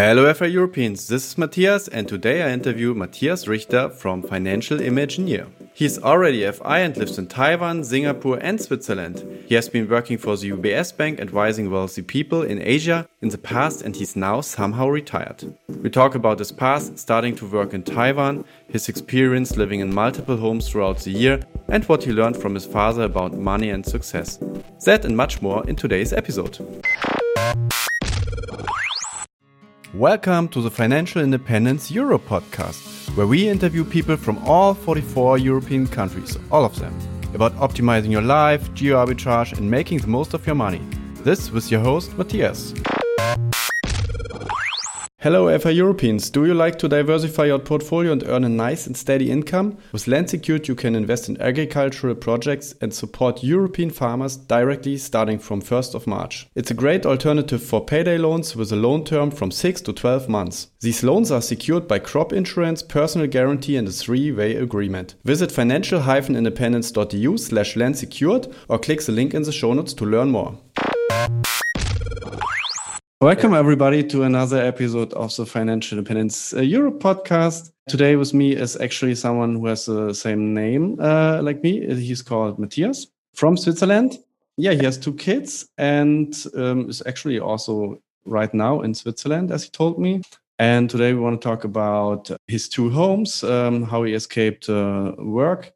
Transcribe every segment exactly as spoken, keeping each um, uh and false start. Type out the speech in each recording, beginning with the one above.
Hello F I Europeans, this is Matthias and today I interview Matthias Richter from Financial Imagineer. He's already F I and lives in Taiwan, Singapore and Switzerland. He has been working for the U B S Bank advising wealthy people in Asia in the past and he's now somehow retired. We talk about his past, starting to work in Taiwan, his experience living in multiple homes throughout the year and what he learned from his father about money and success. That and much more in today's episode. Welcome to the Financial Independence Euro Podcast, where we interview people from all forty-four European countries, all of them, about optimizing your life, geo-arbitrage and making the most of your money. This with your host, Matthias. Hello F I Europeans, do you like to diversify your portfolio and earn a nice and steady income? With Land Secured you can invest in agricultural projects and support European farmers directly starting from first of March. It's a great alternative for payday loans with a loan term from six to twelve months. These loans are secured by crop insurance, personal guarantee and a three-way agreement. Visit financial-independence.eu slash land secured or click the link in the show notes to learn more. Welcome everybody to another episode of the Financial Independence Europe podcast. Today with me is actually someone who has the same name uh, like me. He's called Matthias from Switzerland. Yeah, he has two kids and um, is actually also right now in Switzerland, as he told me. And today we want to talk about his two homes, um, how he escaped uh, work,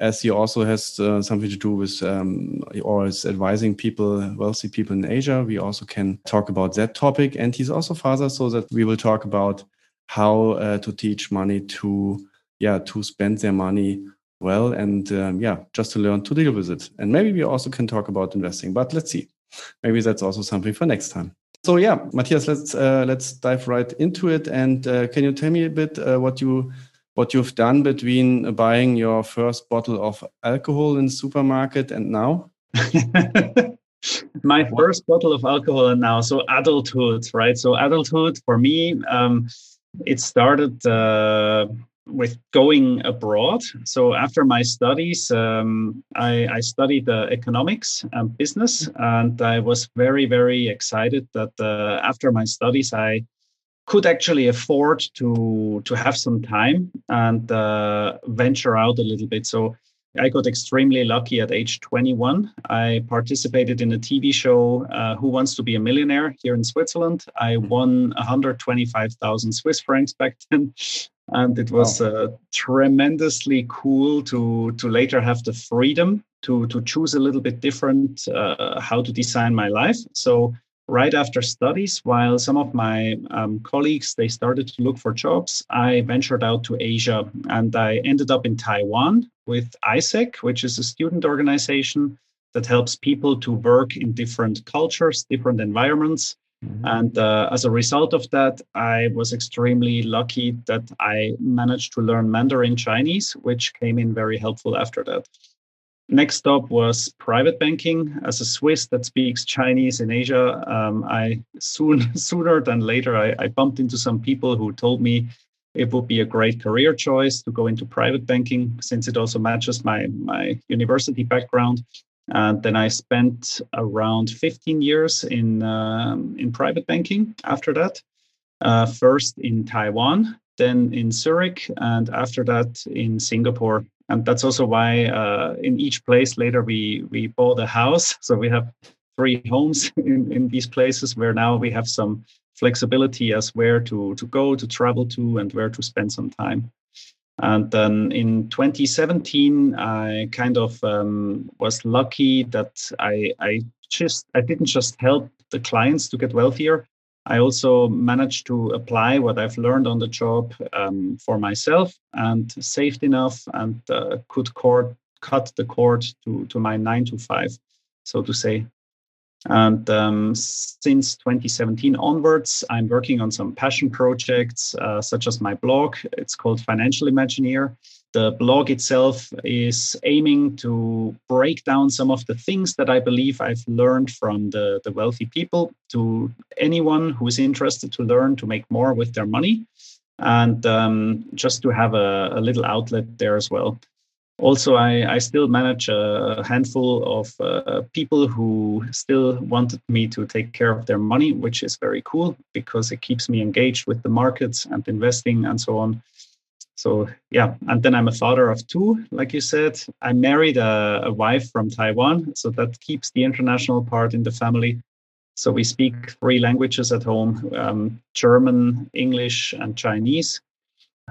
as he also has uh, something to do with um, or is advising people, wealthy people in Asia. We also can talk about that topic. And he's also father, so that we will talk about how uh, to teach money to, yeah, to spend their money well and, um, yeah, just to learn to deal with it. And maybe we also can talk about investing, but let's see. Maybe that's also something for next time. So, yeah, Matthias, let's uh, let's dive right into it. And uh, can you tell me a bit uh, what you... what you've done between buying your first bottle of alcohol in the supermarket and now? My first bottle of alcohol and now, so adulthood, right? So adulthood for me, um, it started uh, with going abroad. So after my studies, um, I, I studied uh, economics and business, and I was very, very excited that uh, after my studies, I could actually afford to to have some time and uh, venture out a little bit. So I got extremely lucky at age twenty-one. I participated in a T V show, uh, Who Wants to Be a Millionaire, here in Switzerland. I won one hundred twenty-five thousand Swiss francs back then. And it was wow. uh, tremendously cool to to later have the freedom to, to choose a little bit different uh, how to design my life. So right after studies, while some of my um, colleagues, they started to look for jobs, I ventured out to Asia and I ended up in Taiwan with I S E C, which is a student organization that helps people to work in different cultures, different environments. Mm-hmm. And uh, as a result of that, I was extremely lucky that I managed to learn Mandarin Chinese, which came in very helpful after that. Next up was private banking. As a Swiss that speaks Chinese in Asia, um, I soon, sooner than later, I, I bumped into some people who told me it would be a great career choice to go into private banking, since it also matches my, my university background. And then I spent around fifteen years in, um, in private banking after that, uh, first in Taiwan, then in Zurich, and after that in Singapore. And that's also why uh, in each place later we we bought a house. So we have three homes in, in these places where now we have some flexibility as where to, to go, to travel to, and where to spend some time. And then in twenty seventeen, I kind of um, was lucky that I I just I didn't just help the clients to get wealthier. I also managed to apply what I've learned on the job um, for myself and saved enough and uh, could cord, cut the cord to, to my nine to five, so to say. And um, since twenty seventeen onwards, I'm working on some passion projects, uh, such as my blog. It's called Financial Imagineer. The blog itself is aiming to break down some of the things that I believe I've learned from the, the wealthy people to anyone who is interested to learn to make more with their money, and um, just to have a, a little outlet there as well. Also, I, I still manage a handful of uh, people who still wanted me to take care of their money, which is very cool because it keeps me engaged with the markets and investing and so on. So, yeah. And then I'm a father of two, like you said. I married a, a wife from Taiwan, so that keeps the international part in the family. So we speak three languages at home, um, German, English, and Chinese.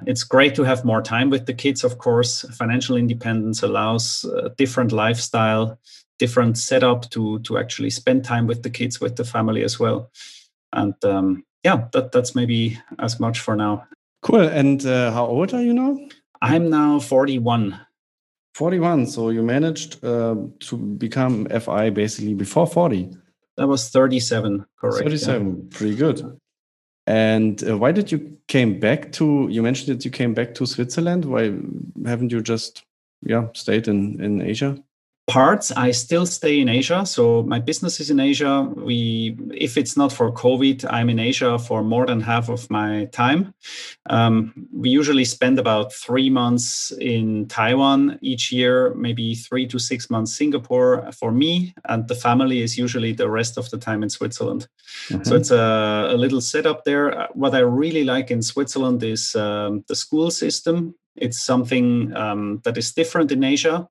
It's great to have more time with the kids, of course. Financial independence allows a different lifestyle, different setup to, to actually spend time with the kids, with the family as well. And um, yeah, that, that's maybe as much for now. Cool. And uh, how old are you now? I'm now forty-one. forty-one. So you managed uh, to become F I basically before forty. That was thirty-seven, correct. thirty-seven, yeah. Pretty good. And uh, why did you came back to, you mentioned that you came back to Switzerland. Why haven't you just, yeah, stayed in, in Asia? Parts, I still stay in Asia. So my business is in Asia. We, if it's not for COVID, I'm in Asia for more than half of my time. Um, we usually spend about three months in Taiwan each year, maybe three to six months Singapore for me. And the family is usually the rest of the time in Switzerland. Mm-hmm. So it's a, a little setup there. What I really like in Switzerland is um, the school system. It's something um, that is different in Asia.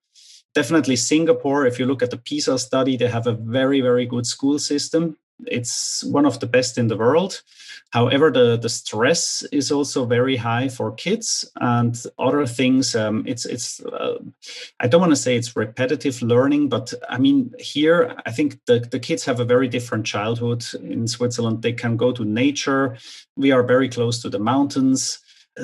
Definitely Singapore, if you look at the PISA study, they have a very, very good school system. It's one of the best in the world. However, the, the stress is also very high for kids and other things. Um, it's it's. Uh, I don't want to say it's repetitive learning, but I mean, here, I think the, the kids have a very different childhood in Switzerland. They can go to nature. We are very close to the mountains.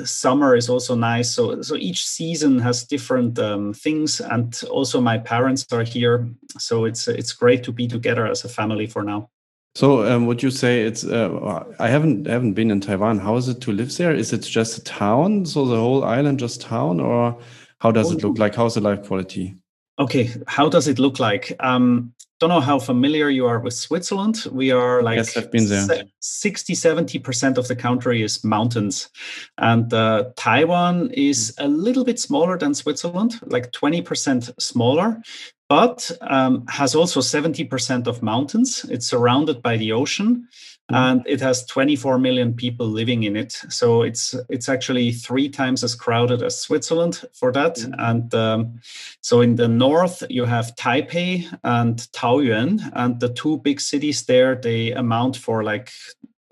Summer is also nice. So, so each season has different um, things. And also my parents are here. So it's it's great to be together as a family for now. So um, would you say it's, uh, I haven't haven't been in Taiwan. How is it to live there? Is it just a town? So the whole island just town? Or how does it look like? How's the life quality? Okay. How does it look like? Um, don't know how familiar you are with Switzerland. We are like yes, I've been there. sixty, seventy percent of the country is mountains. And uh, Taiwan is a little bit smaller than Switzerland, like twenty percent smaller, but um, has also seventy percent of mountains. It's surrounded by the ocean. And it has twenty-four million people living in it. So it's it's actually three times as crowded as Switzerland for that. Mm-hmm. And um, so in the north, you have Taipei and Taoyuan. And the two big cities there, they amount for like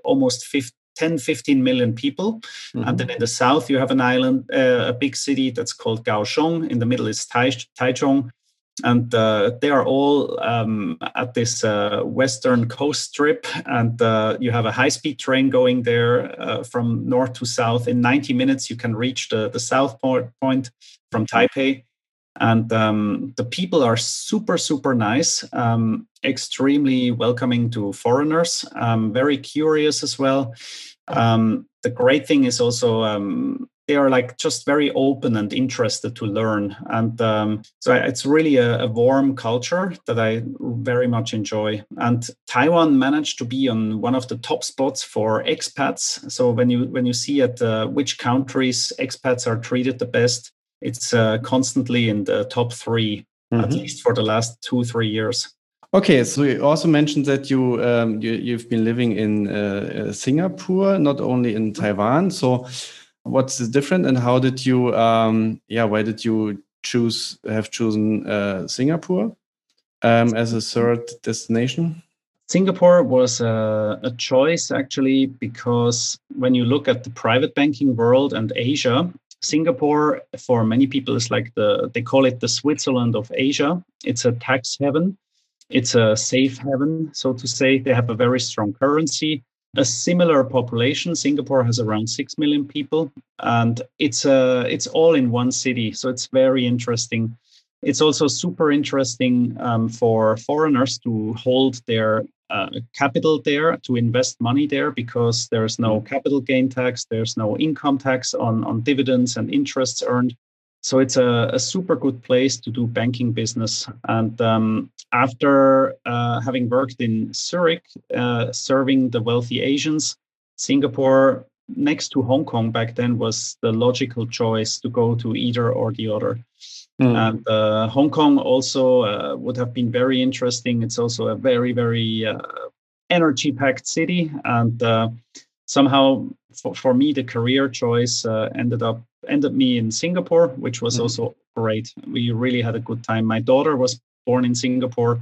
almost fifty, ten, fifteen million people. Mm-hmm. And then in the south, you have an island, uh, a big city that's called Kaohsiung. In the middle is tai- Taichung. And uh, they are all um, at this uh, western coast strip. And uh, you have a high-speed train going there uh, from north to south. In ninety minutes, you can reach the, the south point from Taipei. And um, the people are super, super nice, um, extremely welcoming to foreigners, um, very curious as well. Um, the great thing is also... Um, they are like just very open and interested to learn. And um, so it's really a, a warm culture that I very much enjoy. And Taiwan managed to be on one of the top spots for expats. So when you when you see at uh, which countries expats are treated the best, it's uh, constantly in the top three, mm-hmm. at least for the last two, three years. Okay, so you also mentioned that you, um, you, you've been living in uh, Singapore, not only in Taiwan. So... what's the difference, and how did you, um, yeah, why did you choose, have chosen uh, Singapore um, as a third destination? Singapore was a, a choice actually, because when you look at the private banking world and Asia, Singapore for many people is like the, they call it the Switzerland of Asia. It's a tax haven. It's a safe haven, so to say. They have a very strong currency. A similar population. Singapore has around six million people, and it's uh, it's all in one city. So it's very interesting. It's also super interesting um, for foreigners to hold their uh, capital there, to invest money there, because there's no capital gain tax. There's no income tax on, on dividends and interests earned. So it's a, a super good place to do banking business. And um, after uh, having worked in Zurich, uh, serving the wealthy Asians, Singapore, next to Hong Kong back then, was the logical choice to go to either or the other. Mm. And uh, Hong Kong also uh, would have been very interesting. It's also a very, very uh, energy-packed city. And uh, somehow, for, for me, the career choice uh, ended up ended me in Singapore, which was mm. also great. We really had a good time. My daughter was born in Singapore,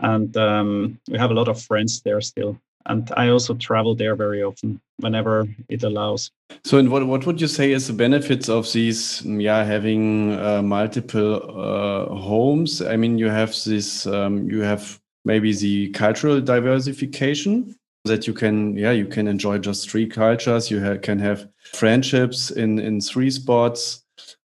and um, we have a lot of friends there still. And I also travel there very often whenever it allows. So, and what, what would you say is the benefits of these, yeah, having uh, multiple uh, homes? I mean, you have this, um, you have maybe the cultural diversification that you can, yeah, you can enjoy just three cultures. You ha- can have friendships in, in three spots.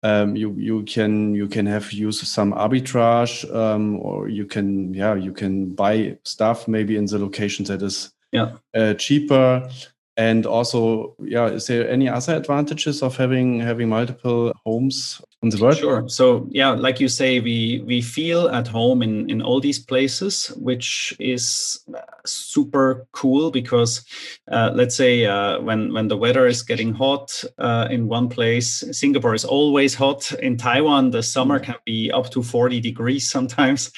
Um, you you can you can have use some arbitrage, um, or you can yeah you can buy stuff maybe in the location that is. Yeah. Uh, cheaper. And also, yeah, is there any other advantages of having having multiple homes in the world? Sure. So, yeah, like you say, we we feel at home in, in all these places, which is super cool because, uh, let's say, uh, when, when the weather is getting hot uh, in one place, Singapore is always hot. In Taiwan, the summer can be up to forty degrees sometimes.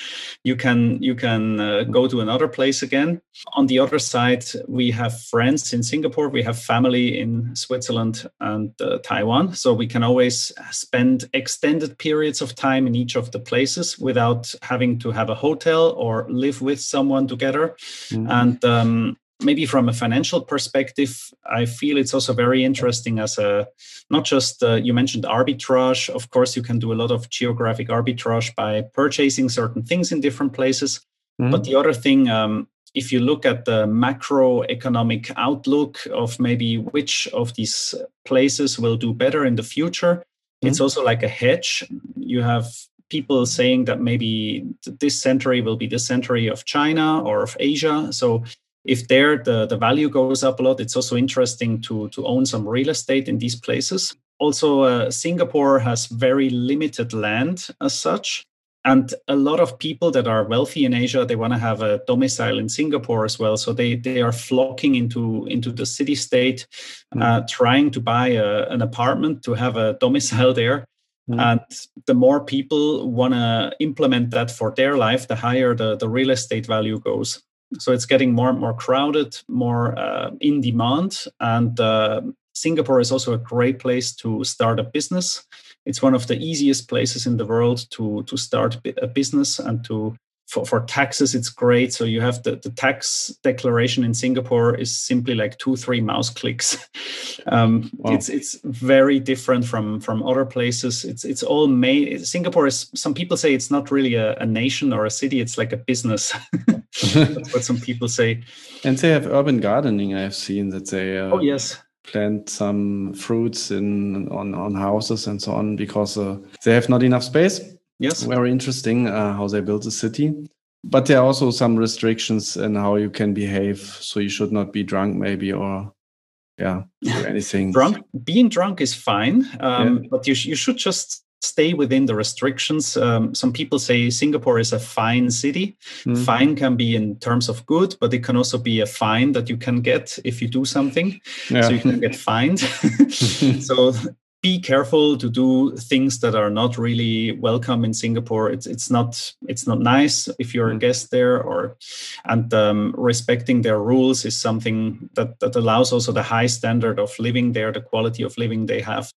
You can, you can uh, go to another place again. On the other side, we have friends in Singapore. Singapore, we have family in Switzerland and uh, Taiwan, so we can always spend extended periods of time in each of the places without having to have a hotel or live with someone together. Mm-hmm. And um, maybe from a financial perspective, I feel it's also very interesting as a, not just, uh, you mentioned arbitrage. Of course, you can do a lot of geographic arbitrage by purchasing certain things in different places. Mm-hmm. But the other thing, um, if you look at the macroeconomic outlook of maybe which of these places will do better in the future, mm-hmm. it's also like a hedge. You have people saying that maybe this century will be the century of China or of Asia. So if there the, the value goes up a lot, it's also interesting to, to own some real estate in these places. Also, uh, Singapore has very limited land as such. And a lot of people that are wealthy in Asia, they want to have a domicile in Singapore as well. So they, they are flocking into, into the city-state, mm. uh, trying to buy a, an apartment to have a domicile there. Mm. And the more people want to implement that for their life, the higher the, the real estate value goes. So it's getting more and more crowded, more uh, in demand. And uh, Singapore is also a great place to start a business. It's one of the easiest places in the world to, to start a business, and to for, for taxes, it's great. So you have the, the tax declaration in Singapore is simply like two, three mouse clicks. Um, wow. It's it's very different from, from other places. It's it's all made. Singapore is, some people say it's not really a, a nation or a city. It's like a business. That's what some people say. And they have urban gardening. I've seen that they. Uh... Oh yes. Plant some fruits in on, on houses and so on, because uh, they have not enough space. Yes. Very interesting uh, how they built the city. But there are also some restrictions in how you can behave. So you should not be drunk maybe, or yeah, or anything. Drunk, being drunk is fine, um, yeah. but you, sh- you should just stay within the restrictions. Um, some people say Singapore is a fine city. Mm-hmm. Fine can be in terms of good, but it can also be a fine that you can get if you do something. Yeah. So you can get fined. So be careful to do things that are not really welcome in Singapore. It's it's not it's not nice if you're mm-hmm. a guest there, or and um, respecting their rules is something that, that allows also the high standard of living there, the quality of living they have.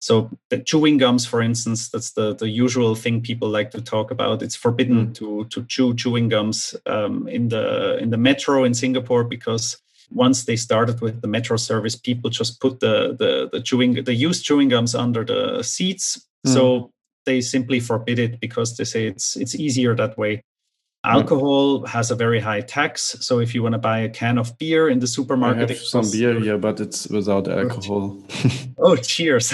So the chewing gums, for instance, that's the, the usual thing people like to talk about. It's forbidden mm. to to chew chewing gums um, in the in the metro in Singapore, because once they started with the metro service, people just put the the, the chewing the used chewing gums under the seats. Mm. So they simply forbid it because they say it's it's easier that way. Alcohol has a very high tax. So if you want to buy a can of beer in the supermarket... I have some beer here, but it's without alcohol. Oh, cheers.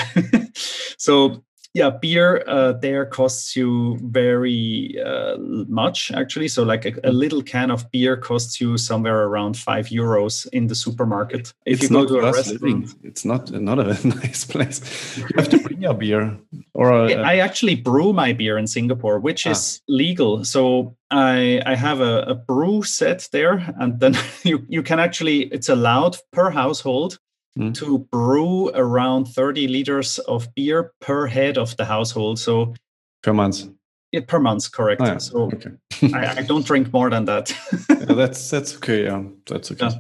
So yeah, beer uh, there costs you very uh, much, actually. So like a, a little can of beer costs you somewhere around five euros in the supermarket. If it's you go to a restaurant... Living. It's not another nice place. You have to bring your beer. Or a, I actually brew my beer in Singapore, which ah. is legal. So... I, I have a, a brew set there, and then you, you can actually, it's allowed per household mm. to brew around thirty liters of beer per head of the household. So Per month? Yeah, per month, correct. Oh, yeah. So okay. I, I don't drink more than that. yeah, that's that's okay. Yeah, that's okay. Yeah.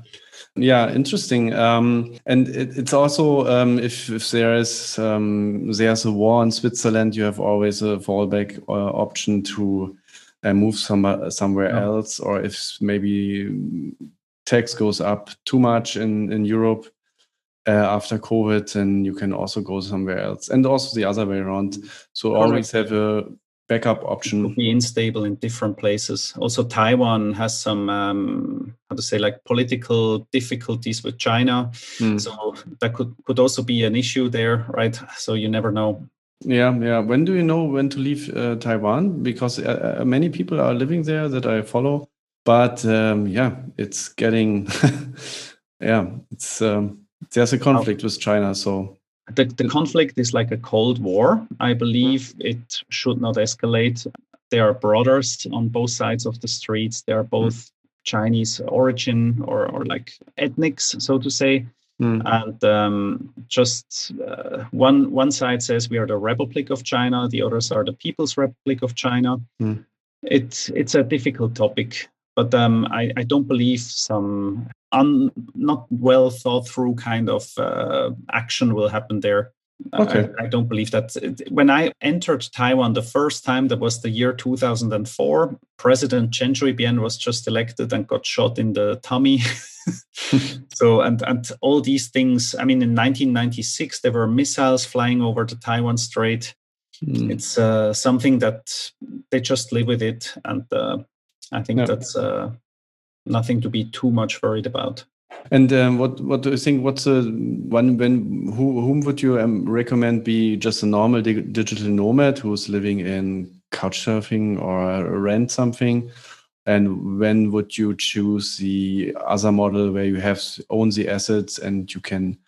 Yeah, interesting. Um, and it, it's also um, if, if there is um, there's a war in Switzerland, you have always a fallback uh, option to uh, move some, somewhere yeah. else. Or if maybe tax goes up too much in, in Europe uh, after COVID, then you can also go somewhere else. And also the other way around. So Correct. Always have a backup option. It could be unstable in different places. Also, Taiwan has some, um, how to say, like political difficulties with China. Mm. So that could, could also be an issue there, right? So you never know. Yeah, yeah. When do you know when to leave uh, Taiwan? Because uh, many people are living there that I follow. But um, yeah, it's getting, yeah, it's um, there's a conflict oh. with China, so. The, the conflict is like a cold war. I believe it should not escalate. They are brothers on both sides of the streets. They are both mm. Chinese origin or, or like ethnics, so to say. Mm. And um, just uh, one one side says we are the Republic of China. The others are the People's Republic of China. Mm. It, it's a difficult topic. But um, I, I don't believe some un, not well thought through kind of uh, action will happen there. Okay. I, I don't believe that. When I entered Taiwan the first time, that was the year two thousand four, President Chen Shui-bian was just elected and got shot in the tummy. so, and, and all these things, I mean, in nineteen ninety-six, there were missiles flying over the Taiwan Strait. Mm. It's uh, something that they just live with it. And uh, I think no. that's uh, nothing to be too much worried about. And um, what what do you think? What's a one? When who whom would you um, recommend be just a normal dig- digital nomad who's living in couchsurfing or rent something? And when would you choose the other model where you have own the assets and you can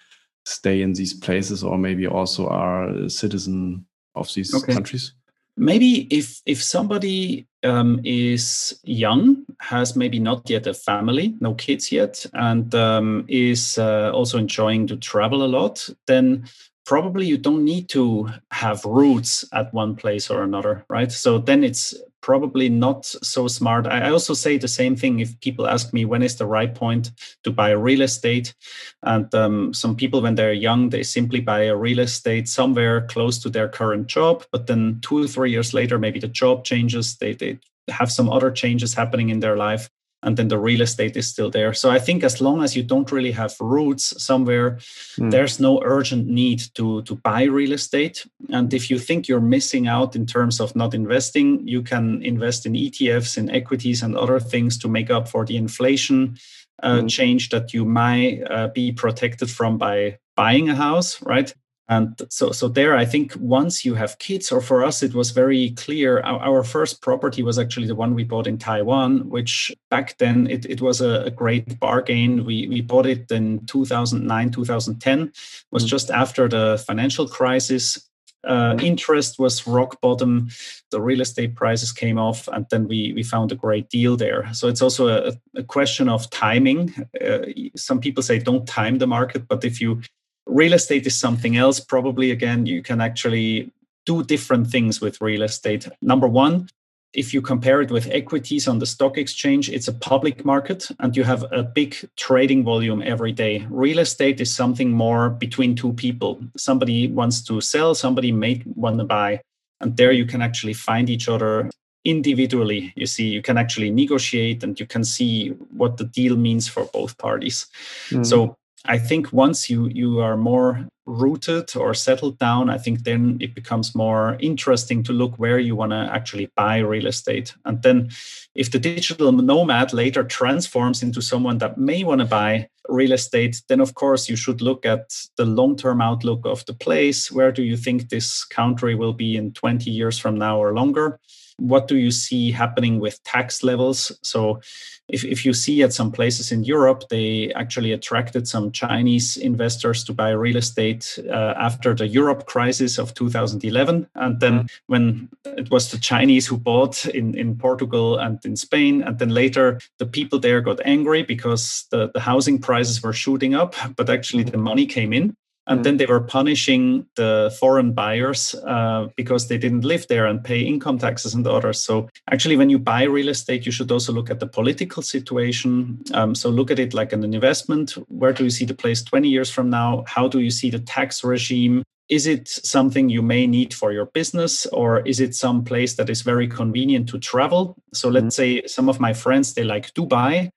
stay in these places, or maybe also are a citizen of these okay. countries? Maybe if if somebody um, is young, has maybe not yet a family, no kids yet, and um, is uh, also enjoying to travel a lot, then probably you don't need to have roots at one place or another, right? So then it's probably not so smart. I also say the same thing if people ask me when is the right point to buy real estate. And um, some people, when they're young, they simply buy a real estate somewhere close to their current job. But then two or three years later, maybe the job changes. They, they have some other changes happening in their life. And then the real estate is still there. So I think as long as you don't really have roots somewhere, mm. there's no urgent need to, to buy real estate. And if you think you're missing out in terms of not investing, you can invest in E T Fs, in equities and other things to make up for the inflation uh, mm. change that you might uh, be protected from by buying a house, right? And so, so there, I think once you have kids, or for us, it was very clear. Our, our first property was actually the one we bought in Taiwan, which back then it, it was a, a great bargain. We we bought it in two thousand nine, two thousand ten. It was mm-hmm. just after the financial crisis. Uh, interest was rock bottom. The real estate prices came off, and then we we found a great deal there. So it's also a, a question of timing. Uh, some people say don't time the market, but if you real estate is something else. Probably, again, you can actually do different things with real estate. Number one, if you compare it with equities on the stock exchange, it's a public market and you have a big trading volume every day. Real estate is something more between two people. Somebody wants to sell, somebody may want to buy. And there you can actually find each other individually. You see, you can actually negotiate and you can see what the deal means for both parties. Mm-hmm. So I think once you, you are more rooted or settled down, I think then it becomes more interesting to look where you want to actually buy real estate. And then if the digital nomad later transforms into someone that may want to buy real estate, then of course you should look at the long-term outlook of the place. Where do you think this country will be in twenty years from now or longer? What do you see happening with tax levels? So if, if you see at some places in Europe, they actually attracted some Chinese investors to buy real estate uh, after the Europe crisis of two thousand eleven. And then when it was the Chinese who bought in, in Portugal and in Spain, and then later the people there got angry because the, the housing prices were shooting up, but actually the money came in. And mm. then they were punishing the foreign buyers uh, because they didn't live there and pay income taxes and others. So actually, when you buy real estate, you should also look at the political situation. Um, so look at it like an investment. Where do you see the place twenty years from now? How do you see the tax regime? Is it something you may need for your business, or is it some place that is very convenient to travel? So let's mm-hmm. say some of my friends, they like Dubai.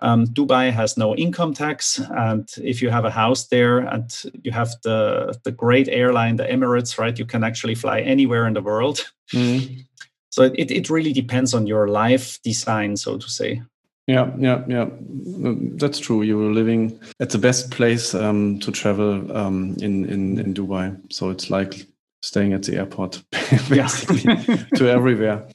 Um, Dubai has no income tax. And if you have a house there and you have the, the great airline, the Emirates, right, you can actually fly anywhere in the world. Mm-hmm. So it, it really depends on your life design, so to say. Yeah, yeah, yeah. That's true. You were living at the best place um, to travel um, in, in, in Dubai. So it's like staying at the airport, basically, to everywhere.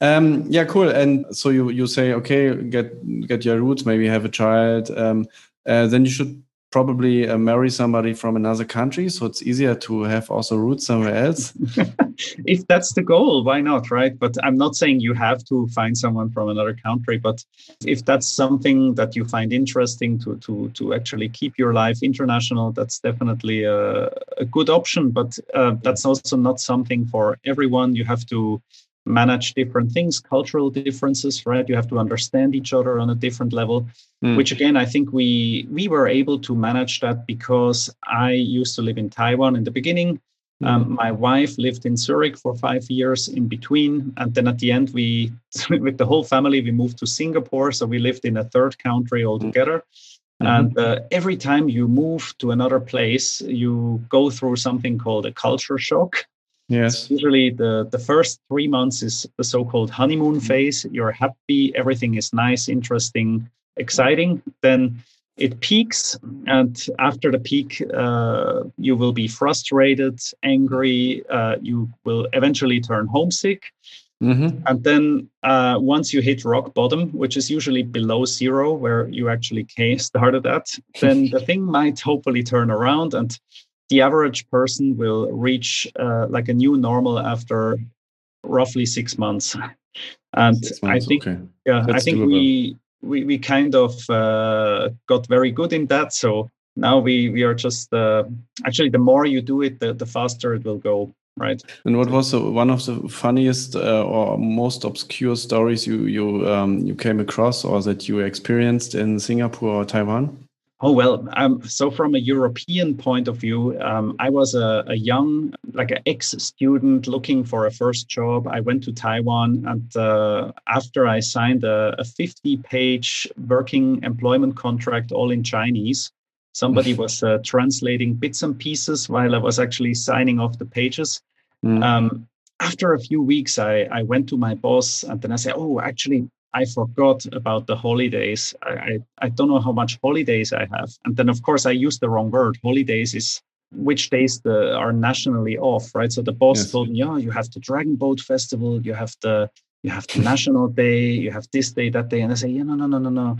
Um, yeah, cool. And so you, you say, okay, get get your roots, maybe have a child. Um, uh, then you should probably uh, marry somebody from another country. So it's easier to have also roots somewhere else. If that's the goal, why not, right? But I'm not saying you have to find someone from another country, but if that's something that you find interesting to to to actually keep your life international, that's definitely a, a good option. But uh, that's also not something for everyone. You have to manage different things, cultural differences, right? You have to understand each other on a different level, mm. which again, I think we we were able to manage that because I used to live in Taiwan in the beginning. Um, my wife lived in Zurich for five years in between. And then at the end, we, with the whole family, we moved to Singapore. So we lived in a third country altogether. Mm-hmm. And uh, every time you move to another place, you go through something called a culture shock. Yes. So usually the, the first three months is the so-called honeymoon mm-hmm. phase. You're happy. Everything is nice, interesting, exciting. Then it peaks, and after the peak, uh, you will be frustrated, angry. Uh, you will eventually turn homesick. Mm-hmm. And then uh, once you hit rock bottom, which is usually below zero, where you actually started at, then the thing might hopefully turn around, and the average person will reach uh, like a new normal after roughly six months. And six months, I think, okay. yeah, That's I think doable. we... We we kind of uh, got very good in that. So now we we are just uh, actually the more you do it, the, the faster it will go, right? And what was the, one of the funniest uh, or most obscure stories you you um, you came across or that you experienced in Singapore or Taiwan? Oh, well, um, so from a European point of view, um, I was a, a young, like an ex-student looking for a first job. I went to Taiwan, and uh, after I signed a, a fifty-page working employment contract, all in Chinese, somebody was uh, translating bits and pieces while I was actually signing off the pages. Mm. Um, after a few weeks, I, I went to my boss, and then I said, oh, actually, I forgot about the holidays. I, I, I don't know how much holidays I have. And then, of course, I used the wrong word. Holidays is which days the, are nationally off, right? So the boss yes. told me, yeah, you have the Dragon Boat Festival, you have the you have the National Day, you have this day, that day. And I say, yeah, no, no, no, no, no.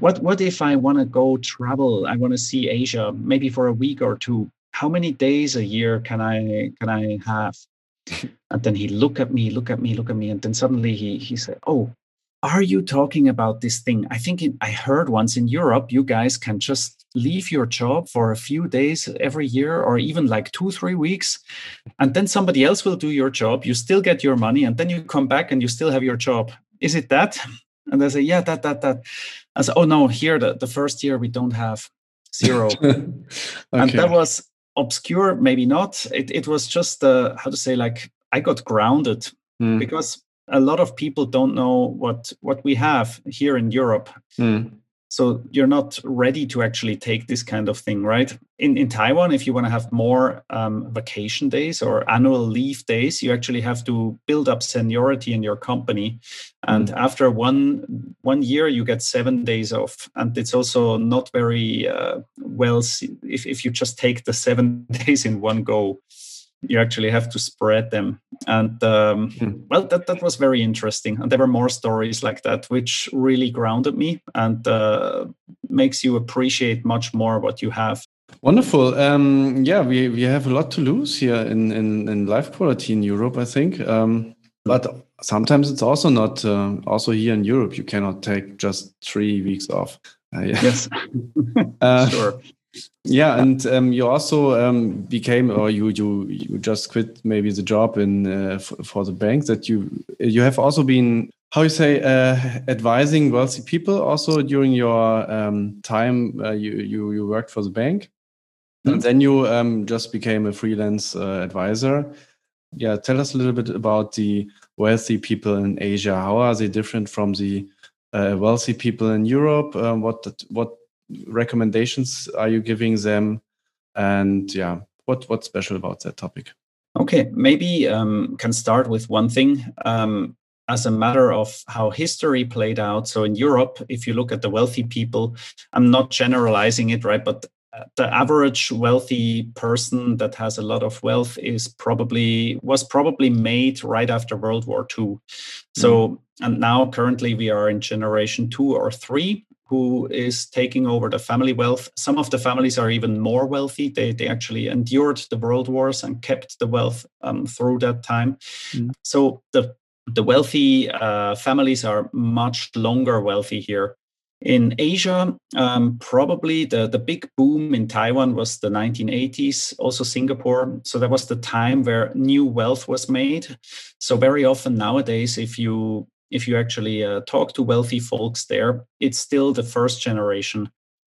What, what if I want to go travel? I want to see Asia, maybe for a week or two. How many days a year can I can I have? And then he looked at me, look at me, look at me. And then suddenly he he said, oh, are you talking about this thing? I think it, I heard once in Europe, you guys can just leave your job for a few days every year, or even like two, three weeks. And then somebody else will do your job. You still get your money, and then you come back and you still have your job. Is it that? And they say, yeah, that, that, that. I said, oh, no, here, the, the first year we don't have zero. Okay. And that was obscure, maybe not. It, it was just, uh, how to say, like I got grounded mm. because a lot of people don't know what, what we have here in Europe. Mm. So you're not ready to actually take this kind of thing, right? In in Taiwan, if you want to have more um, vacation days or annual leave days, you actually have to build up seniority in your company. And mm. after one one year, you get seven days off. And it's also not very uh, well if, if you just take the seven days in one go. You actually have to spread them. And um, hmm. well, that, that was very interesting. And there were more stories like that, which really grounded me and uh, makes you appreciate much more what you have. Wonderful. Um, yeah, we, we have a lot to lose here in, in, in life quality in Europe, I think. Um, but sometimes it's also not, uh, also here in Europe, you cannot take just three weeks off. Uh, yeah. Yes, uh, sure. Yeah, and um, you also um, became, or you you you just quit maybe the job in uh, f for the bank that you you have also been, how you say, uh, advising wealthy people also during your um, time uh, you, you you worked for the bank, mm-hmm. and then you um, just became a freelance uh, advisor. Yeah, tell us a little bit about the wealthy people in Asia. How are they different from the uh, wealthy people in Europe? Um, what what recommendations are you giving them, and yeah, what what's special about that topic? Okay, maybe um, can start with one thing um, as a matter of how history played out. So in Europe, if you look at the wealthy people, I'm not generalizing it, right? But the average wealthy person that has a lot of wealth is probably was probably made right after World War Two. So mm. and now currently we are in generation two or three, who is taking over the family wealth. Some of the families are even more wealthy. They, they actually endured the world wars and kept the wealth um, through that time. Mm. So the, the wealthy uh, families are much longer wealthy here. In Asia, um, probably the, the big boom in Taiwan was the nineteen eighties, also Singapore. So that was the time where new wealth was made. So very often nowadays, if you if you actually uh, talk to wealthy folks there, it's still the first generation.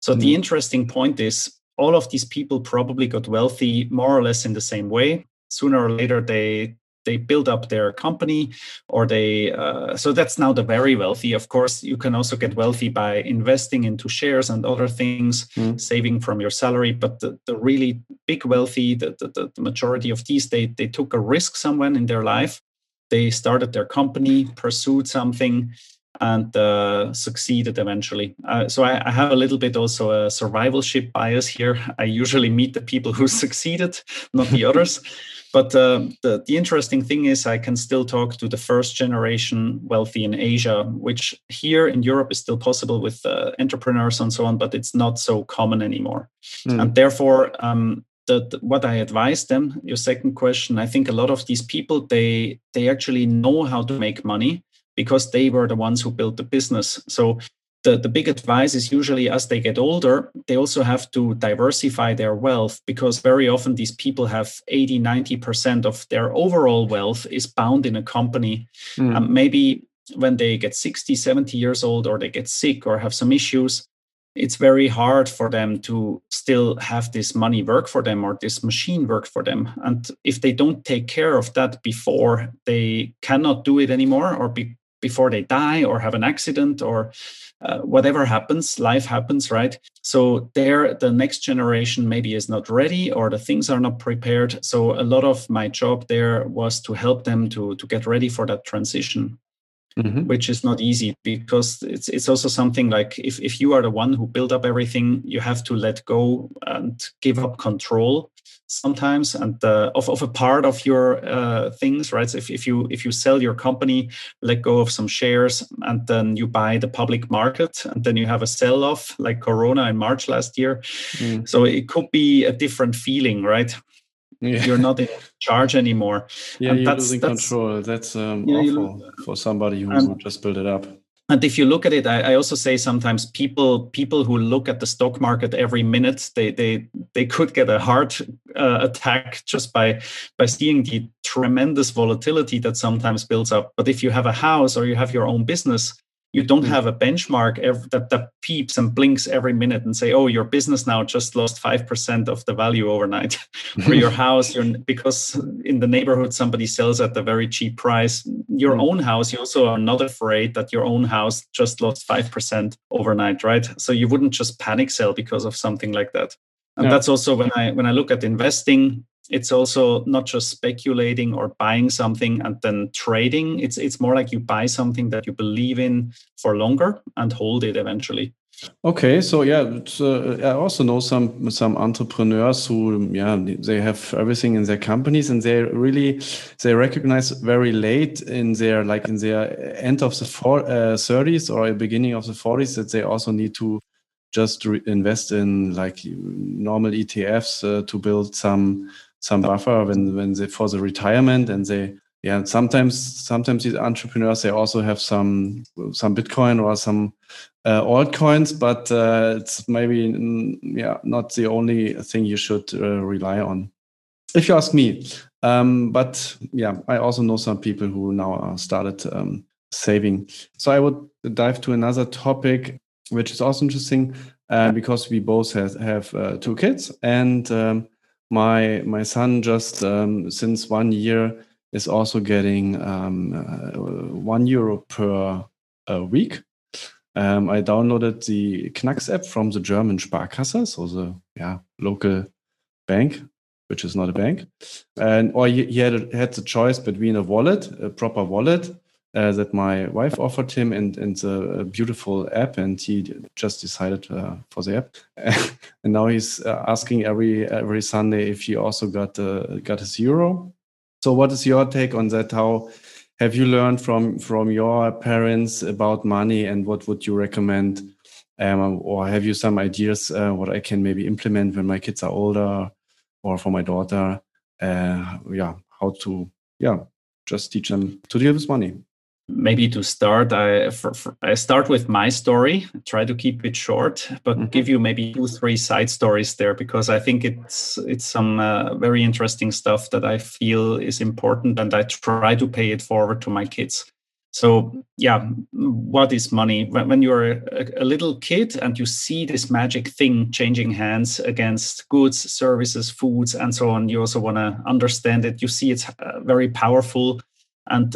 So mm-hmm. the interesting point is all of these people probably got wealthy more or less in the same way. Sooner or later, they they build up their company, or they, uh, so that's now the very wealthy. Of course, you can also get wealthy by investing into shares and other things, mm. saving from your salary. But the, the really big wealthy, the, the, the majority of these, they, they took a risk somewhere in their life. They started their company, pursued something, and uh, succeeded eventually. Uh, so I, I have a little bit also a survivorship bias here. I usually meet the people who succeeded, not the others. But uh, the, the interesting thing is I can still talk to the first generation wealthy in Asia, which here in Europe is still possible with uh, entrepreneurs and so on, but it's not so common anymore. Mm. And therefore, um, the, the, what I advise them, your second question, I think a lot of these people, they, they actually know how to make money, because they were the ones who built the business. So the, the big advice is usually as they get older, they also have to diversify their wealth, because very often these people have eighty, ninety percent of their overall wealth is bound in a company. Mm. Um, maybe when they get sixty, seventy years old, or they get sick or have some issues, it's very hard for them to still have this money work for them, or this machine work for them. And if they don't take care of that before they cannot do it anymore, or be before they die or have an accident or uh, whatever happens, life happens, right? So there, the next generation maybe is not ready, or the things are not prepared. So a lot of my job there was to help them to, to get ready for that transition, mm-hmm. which is not easy, because it's it's also something like if, if you are the one who built up everything, you have to let go and give up control sometimes, and uh, of, of a part of your uh, things, right? So if, if you if you sell your company, let go of some shares, and then you buy the public market, and then you have a sell-off like Corona in March last year. Mm. So it could be a different feeling, right? Yeah. You're not in charge anymore. Yeah, and you're that's, losing that's, control. That's um, yeah, awful lose, for somebody who um, just built it up. And if you look at it, I, I also say sometimes people people who look at the stock market every minute, they they they could get a heart uh, attack just by by seeing the tremendous volatility that sometimes builds up. But if you have a house or you have your own business, you don't have a benchmark every, that, that peeps and blinks every minute and say, oh, your business now just lost five percent of the value overnight. Or your house, you're, because in the neighborhood somebody sells at a very cheap price. Your mm. own house, you also are not afraid that your own house just lost five percent overnight, right? So you wouldn't just panic sell because of something like that. And yeah. that's also when I when I look at investing, it's also not just speculating or buying something and then trading. It's it's more like you buy something that you believe in for longer and hold it eventually. Okay, so yeah, it's, uh, I also know some some entrepreneurs who yeah they have everything in their companies, and they really they recognize very late in their like in their end of the four, uh, thirties or beginning of the forties that they also need to just invest in like normal E T Fs uh, to build some. some buffer when when they for the retirement, and they yeah, sometimes sometimes these entrepreneurs, they also have some some Bitcoin or some uh, altcoins, but uh, it's maybe mm, yeah not the only thing you should uh, rely on, if you ask me. Um, but yeah, I also know some people who now are started um, saving. So I would dive to another topic, which is also interesting, uh, because we both have, have uh, two kids, and um, my my son just um, since one year. Is also getting um, uh, one euro per uh, week. Um, I downloaded the Knacks app from the German Sparkasse, so the yeah local bank, which is not a bank. And or he, he had had the choice between a wallet, a proper wallet uh, that my wife offered him, and and the beautiful app. And he just decided uh, for the app. And now he's uh, asking every every Sunday if he also got uh, got his euro. So what is your take on that? How have you learned from, from your parents about money, and what would you recommend? Um, or have you some ideas uh, what I can maybe implement when my kids are older, or for my daughter? Uh, yeah, how to yeah just teach them to deal with money. Maybe to start, I, for, for, I start with my story, try to keep it short, but mm-hmm. give you maybe two, three side stories there, because I think it's it's some uh, very interesting stuff that I feel is important, and I try to pay it forward to my kids. So yeah, what is money? When, when you're a, a little kid and you see this magic thing changing hands against goods, services, foods, and so on, you also want to understand it. You see it's uh, very powerful. And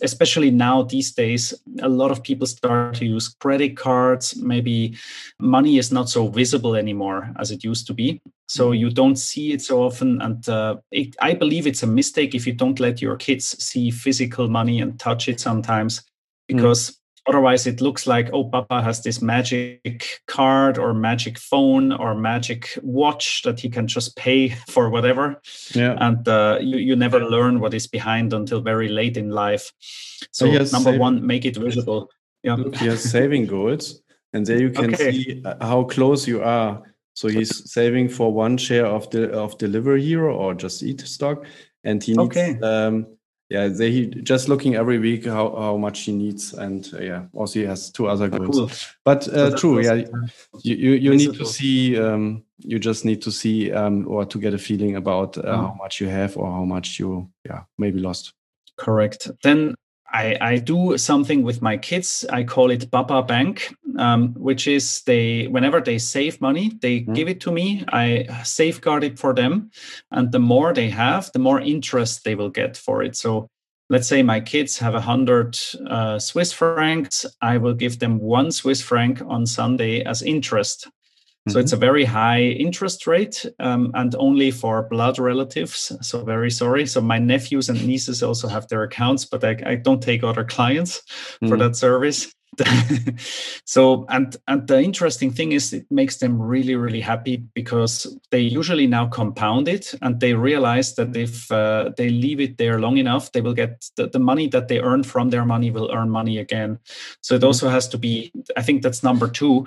especially now, these days, a lot of people start to use credit cards. Maybe money is not so visible anymore as it used to be. So you don't see it so often. And uh, it, I believe it's a mistake if you don't let your kids see physical money and touch it sometimes, because mm. otherwise it looks like, oh, Papa has this magic card or magic phone or magic watch that he can just pay for whatever. Yeah. And uh, you, you never learn what is behind until very late in life. So number saving. One, make it visible. Yeah. He has saving goals, and there you can okay. see how close you are. So he's saving for one share of the of Delivery Hero or Just Eat stock, and he needs... Okay. Um, Yeah, they just looking every week how, how much he needs, and uh, yeah, also he has two other goals. Cool. But uh, so true, yeah, you you, you need to see, um, you just need to see um, or to get a feeling about uh, mm. how much you have or how much you yeah maybe lost. Correct. Then I I do something with my kids. I call it Papa Bank, um, which is they whenever they save money, they mm. give it to me. I safeguard it for them, and the more they have, the more interest they will get for it. So let's say my kids have a hundred uh, Swiss francs. I will give them one Swiss franc on Sunday as interest. So it's a very high interest rate, um, and only for blood relatives. So very sorry. So my nephews and nieces also have their accounts, but I, I don't take other clients mm. for that service. So, and, and the interesting thing is it makes them really, really happy, because they usually now compound it, and they realize that if uh, they leave it there long enough, they will get the, the money that they earn from their money will earn money again. So it also has to be, I think that's number two,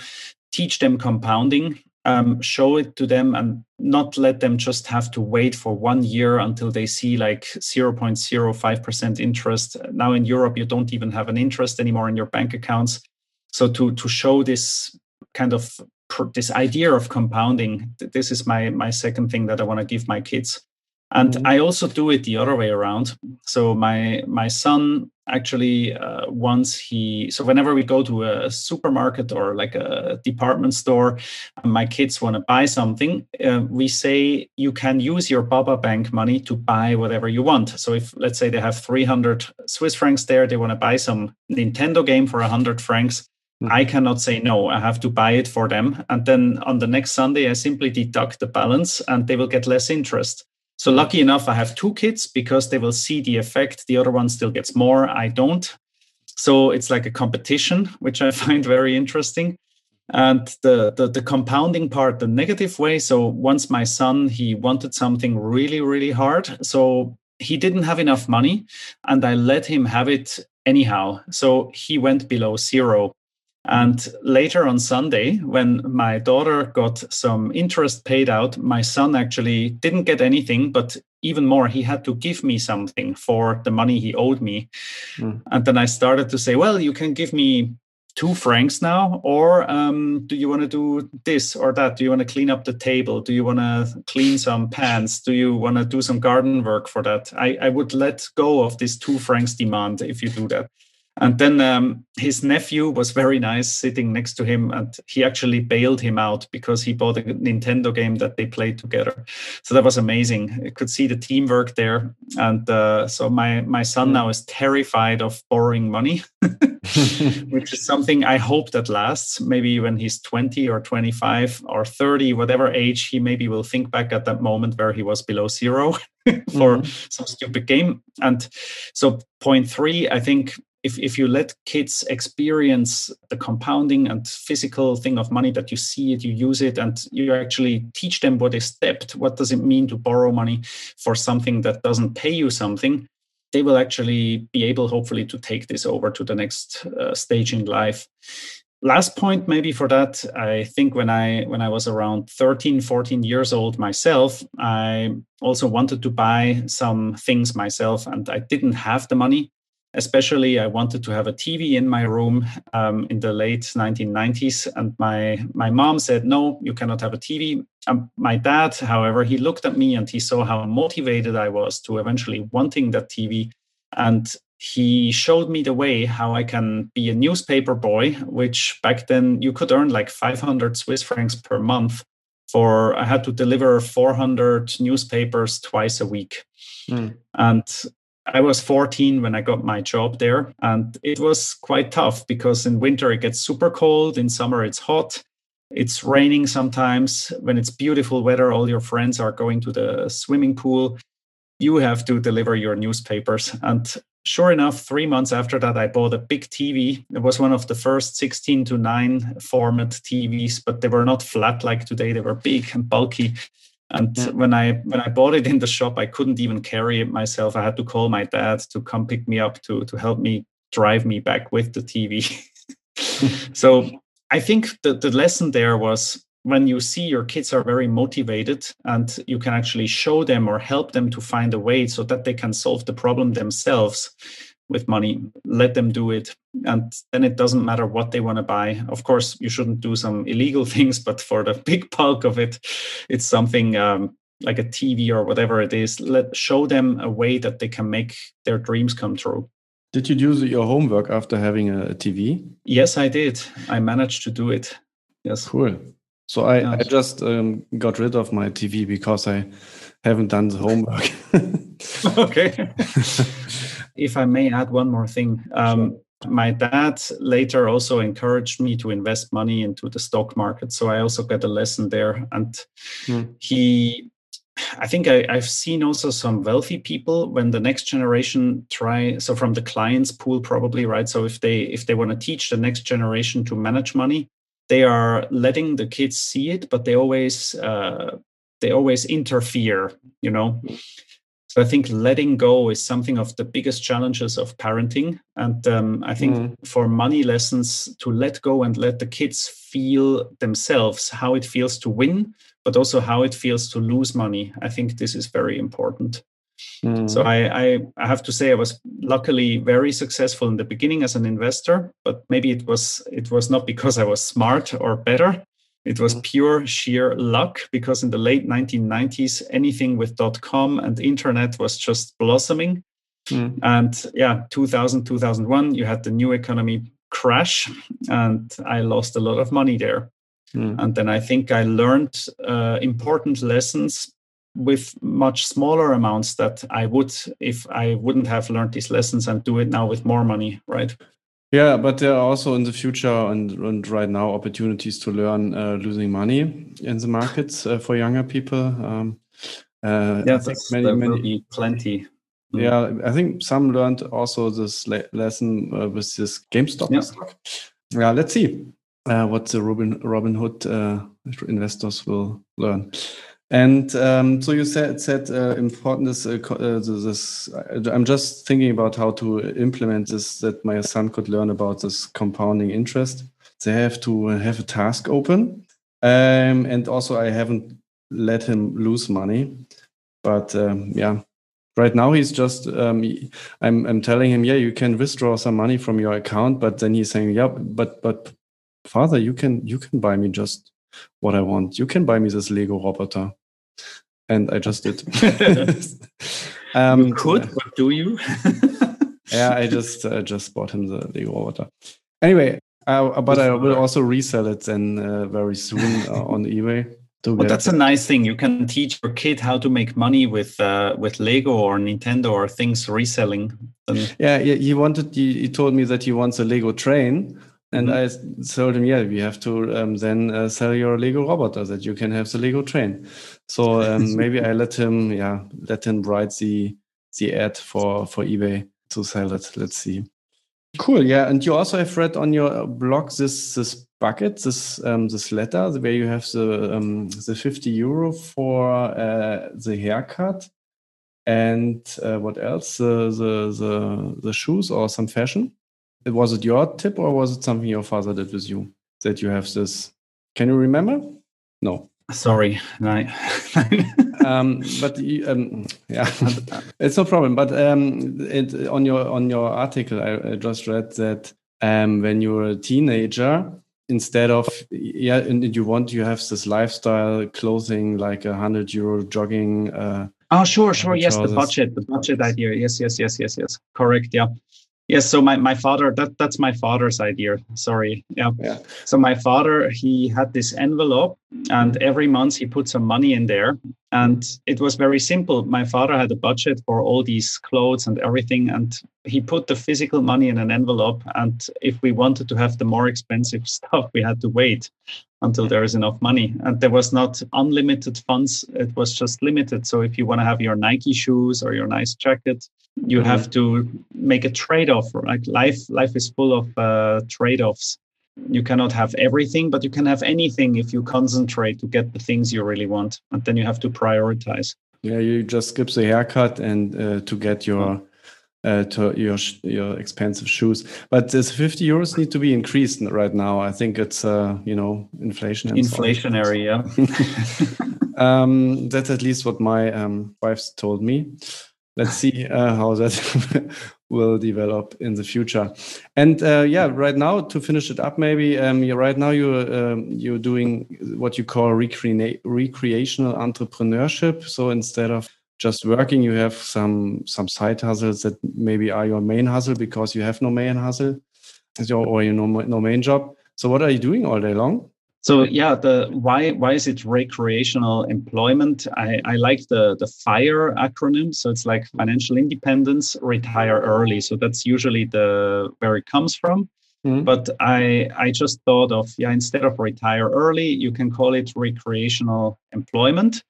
teach them compounding, um, show it to them, and not let them just have to wait for one year until they see like zero point zero five percent interest. Now in Europe, you don't even have an interest anymore in your bank accounts. So to to show this kind of this idea of compounding, this is my my second thing that I want to give my kids. And mm-hmm. I also do it the other way around. So my my son actually uh, once he so whenever we go to a supermarket or like a department store, and my kids want to buy something, uh, we say you can use your Papa Bank money to buy whatever you want. So if let's say they have three hundred Swiss francs there, they want to buy some Nintendo game for one hundred francs. I cannot say no, I have to buy it for them. And then on the next Sunday, I simply deduct the balance, and they will get less interest. So lucky enough, I have two kids, because they will see the effect. The other one still gets more. I don't. So it's like a competition, which I find very interesting. And the, the, the compounding part, the negative way. So once my son, he wanted something really, really hard. So he didn't have enough money, and I let him have it anyhow. So he went below zero. And later on Sunday, when my daughter got some interest paid out, my son actually didn't get anything, but even more, he had to give me something for the money he owed me. Mm. And then I started to say, well, you can give me two francs now, or um, do you want to do this or that? Do you want to clean up the table? Do you want to clean some pans? Do you want to do some garden work for that? I, I would let go of this two francs demand if you do that. And then um, his nephew was very nice sitting next to him, and he actually bailed him out because he bought a Nintendo game that they played together. So that was amazing. You could see the teamwork there. And uh, so my, my son now is terrified of borrowing money, which is something I hope that lasts. Maybe when he's twenty or twenty-five or thirty, whatever age, he maybe will think back at that moment where he was below zero for mm-hmm. some stupid game. And so point three, I think, If if you let kids experience the compounding and physical thing of money, that you see it, you use it, and you actually teach them what is debt, what does it mean to borrow money for something that doesn't pay you something, they will actually be able, hopefully, to take this over to the next uh, stage in life. Last point maybe for that, I think when I when I was around thirteen, fourteen years old myself, I also wanted to buy some things myself, and I didn't have the money. Especially, I wanted to have a T V in my room um, in the late nineteen nineties. And my, my mom said, no, you cannot have a T V. Um, my dad, however, he looked at me and he saw how motivated I was to eventually wanting that T V. And he showed me the way how I can be a newspaper boy, which back then you could earn like five hundred Swiss francs per month. For I had to deliver four hundred newspapers twice a week. Mm. And I was fourteen when I got my job there, and it was quite tough because in winter it gets super cold, in summer it's hot, it's raining sometimes. When it's beautiful weather, all your friends are going to the swimming pool. You have to deliver your newspapers. And sure enough, three months after that, I bought a big T V. It was one of the first sixteen to nine format T Vs, but they were not flat like today. They were big and bulky. And yeah. when I when I bought it in the shop, I couldn't even carry it myself. I had to call my dad to come pick me up, to, to help me drive me back with the T V. So I think that the lesson there was, when you see your kids are very motivated and you can actually show them or help them to find a way so that they can solve the problem themselves with money, let them do it. And then it doesn't matter what they want to buy. Of course, you shouldn't do some illegal things, but for the big bulk of it, it's something um, like a T V or whatever it is. Let show them a way that they can make their dreams come true. Did you do your homework after having a T V? Yes, I did. I managed to do it. Yes. Cool. So I, yes. I just um, got rid of my T V because I haven't done the homework. Okay. If I may add one more thing, um, sure. My dad later also encouraged me to invest money into the stock market. So I also got a lesson there. And mm. he, I think I, I've seen also some wealthy people when the next generation try, so from the clients pool probably, right? So if they if they want to teach the next generation to manage money, they are letting the kids see it, but they always uh, they always interfere, you know? Mm. So I think letting go is something of the biggest challenges of parenting. And um, I think mm. for money lessons, to let go and let the kids feel themselves how it feels to win, but also how it feels to lose money. I think this is very important. Mm. So I, I, I have to say I was luckily very successful in the beginning as an investor, but maybe it was it was not because I was smart or better. It was pure sheer luck, because in the late nineteen nineties, anything with dot-com and internet was just blossoming. Mm. And yeah, two thousand, two thousand one, you had the new economy crash and I lost a lot of money there. Mm. And then I think I learned uh, important lessons with much smaller amounts that I would, if I wouldn't have learned these lessons and do it now with more money, right? Yeah, but there are also in the future and, and right now opportunities to learn uh, losing money in the markets uh, for younger people. Um, uh, yeah, many, there many, will be plenty. Yeah, mm. I think some learned also this le- lesson uh, with this GameStop. Yeah, yeah let's see uh, what the Robin, Robin Hood uh, investors will learn. And um, so you said said uh, important is uh, uh, this. I'm just thinking about how to implement this, that my son could learn about this compounding interest they have to have a task open. Um, and also I haven't let him lose money. But um, yeah, right now he's just, um, I'm I'm telling him, yeah, you can withdraw some money from your account. But then he's saying, yeah, but but father, you can you can buy me just what I want. You can buy me this Lego Roboter. And I just did. um, you could, but do you? Yeah, I just uh, just bought him the Lego Roboter. Anyway, uh, but I will also resell it then uh, very soon uh, on eBay. Well, that's a nice thing. You can teach your kid how to make money with uh, with Lego or Nintendo or things reselling. And yeah, he wanted. He told me that he wants a Lego train, and mm-hmm. I told him, yeah, we have to um, then uh, sell your Lego Roboter that you can have the Lego train. So um, maybe I let him, yeah, let him write the the ad for for eBay to sell it. Let's see. Cool, yeah. And you also have read on your blog this this. bucket, this um, this letter where you have the um, the fifty euro for uh, the haircut and uh, what else the, the the the shoes or some fashion. Was it your tip or was it something your father did with you that you have this? Can you remember? No. Sorry, no. um, but um, yeah, it's no problem. But um, it, on your on your article, I, I just read that um, when you were a teenager. Instead of, yeah, and you want, you have this lifestyle clothing, like a hundred euro jogging. Uh, oh, sure, sure. Trousers. Yes, the budget, the budget idea. Yes, yes, yes, yes, yes. Correct. Yeah. Yes. So my, my father, that that's my father's idea. Sorry. Yeah. yeah. So my father, he had this envelope and every month he put some money in there. And it was very simple. My father had a budget for all these clothes and everything. And he put the physical money in an envelope. And if we wanted to have the more expensive stuff, we had to wait until there is enough money. And there was not unlimited funds. It was just limited. So if you want to have your Nike shoes or your nice jacket, you mm-hmm. have to make a trade-off. Like life, life is full of uh, trade-offs. You cannot have everything, but you can have anything if you concentrate to get the things you really want. And then you have to prioritize. Yeah, you just skip the haircut and uh, to get your uh, to your your expensive shoes. But this fifty euros need to be increased right now. I think it's uh, you know inflation. And Inflationary, yeah. um, that's at least what my um, wife's told me. Let's see uh, how that will develop in the future. And uh, yeah, right now to finish it up, maybe um, you're right now you're um, you're doing what you call recre- recreational entrepreneurship. So instead of just working, you have some some side hustles that maybe are your main hustle because you have no main hustle or you know no main job. So what are you doing all day long? So yeah, the why why is it recreational employment? I, I like the, the FIRE acronym. So it's like financial independence, retire early. So that's usually the where it comes from. Mm-hmm. But I I just thought of, yeah, instead of retire early, you can call it recreational employment,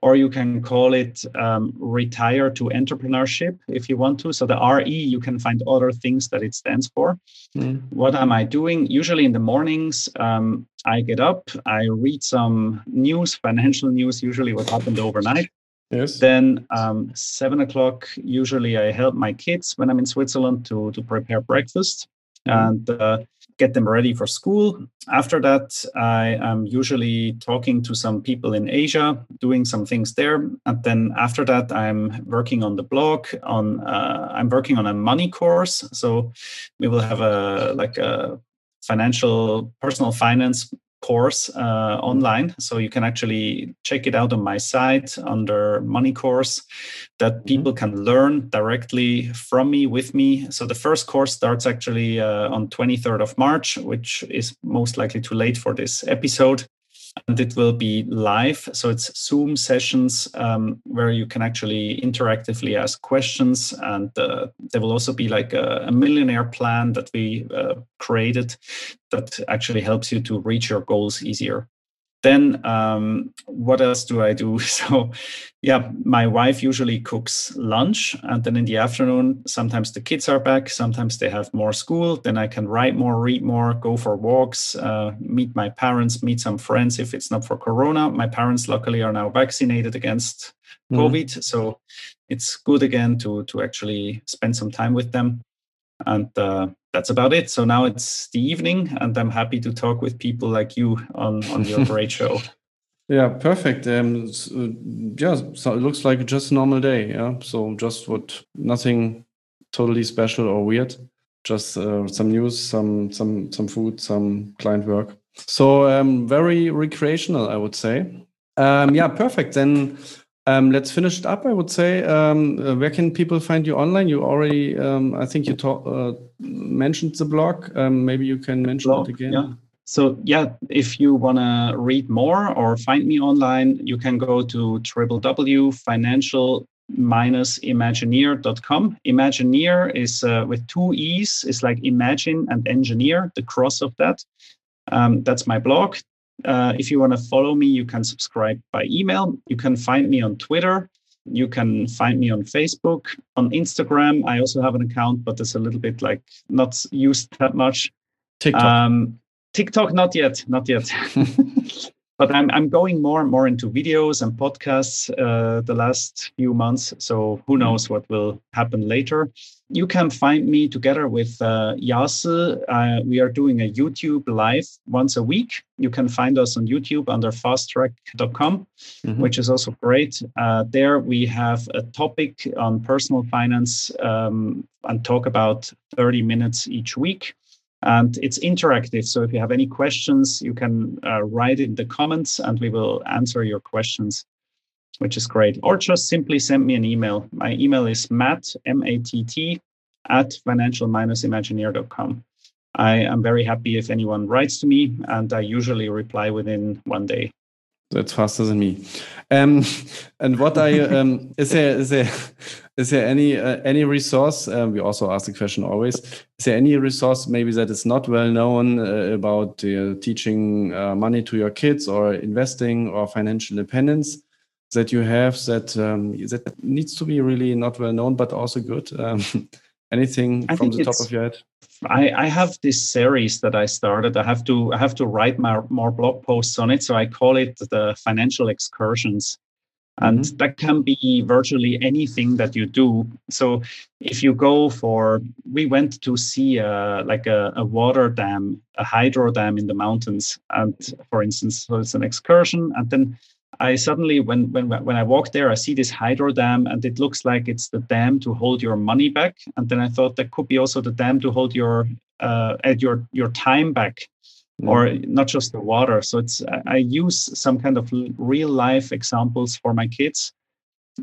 or you can call it um, retire to entrepreneurship if you want to. So the R E, you can find other things that it stands for. Mm. What am I doing? Usually in the mornings, um, I get up, I read some news, financial news, usually what happened overnight. Yes. Then um, seven o'clock, usually I help my kids when I'm in Switzerland to, to prepare breakfast mm. and uh, get them ready for school. After that, I am usually talking to some people in Asia, doing some things there. And then after that, I'm working on the blog. On uh, I'm working on a money course. So we will have a like a financial, personal finance course uh, online. So you can actually check it out on my site under money course that people can learn directly from me, with me. So the first course starts actually uh, on twenty-third of March, which is most likely too late for this episode. And it will be live. So it's Zoom sessions um, where you can actually interactively ask questions. And uh, there will also be like a, a millionaire plan that we uh, created that actually helps you to reach your goals easier. Then um, what else do I do? So yeah, my wife usually cooks lunch. And then in the afternoon, sometimes the kids are back. Sometimes they have more school. Then I can write more, read more, go for walks, uh, meet my parents, meet some friends if it's not for Corona. My parents luckily are now vaccinated against mm-hmm. COVID. So it's good again to, to actually spend some time with them. And uh, that's about it. So now it's the evening, and I'm happy to talk with people like you on, on your great show. Yeah, perfect. Um, so, yeah, so it looks like just a normal day. Yeah, so just what, nothing totally special or weird. Just uh, some news, some some some food, some client work. So um, very recreational, I would say. Um, yeah, perfect. Then um, let's finish it up, I would say. Um, uh, where can people find you online? You already, um, I think you ta- uh, mentioned the blog. Um, maybe you can mention blog, it again. Yeah. So yeah, if you want to read more or find me online, you can go to double-u double-u double-u dot financial dash imagineer dot com. Imagineer is uh, with two E's. It's like imagine and engineer, the cross of that. Um, that's my blog. Uh, if you want to follow me, you can subscribe by email. You can find me on Twitter. You can find me on Facebook, on Instagram. I also have an account, but it's a little bit like not used that much. TikTok. Um, TikTok, not yet, not yet. But I'm I'm going more and more into videos and podcasts uh, the last few months. So who knows what will happen later. You can find me together with uh, Yasi. Uh, we are doing a YouTube live once a week. You can find us on YouTube under fast track dot com, mm-hmm. which is also great. Uh, there we have a topic on personal finance um, and talk about thirty minutes each week. And it's interactive. So if you have any questions, you can uh, write it in the comments and we will answer your questions, which is great. Or just simply send me an email. My email is matt, M A T T, at financial dash imagineer dot com. I am very happy if anyone writes to me, and I usually reply within one day. That's faster than me. Um, and what I um, is there is there is there any uh, any resource? Um, we also ask the question always: is there any resource maybe that is not well known uh, about uh, teaching uh, money to your kids, or investing, or financial independence that you have that um, that needs to be really not well known but also good? Um, anything I from the top of your head? I, I have this series that I started. I have to I have to write my, more blog posts on it. So I call it the financial excursions. And mm-hmm. that can be virtually anything that you do. So if you go for, we went to see a, like a, a water dam, a hydro dam in the mountains. And for instance, so it's an excursion. And then I suddenly, when when when I walked there, I see this hydro dam, and it looks like it's the dam to hold your money back. And then I thought that could be also the dam to hold your uh, at your your time back, mm. or not just the water. So it's I use some kind of real life examples for my kids.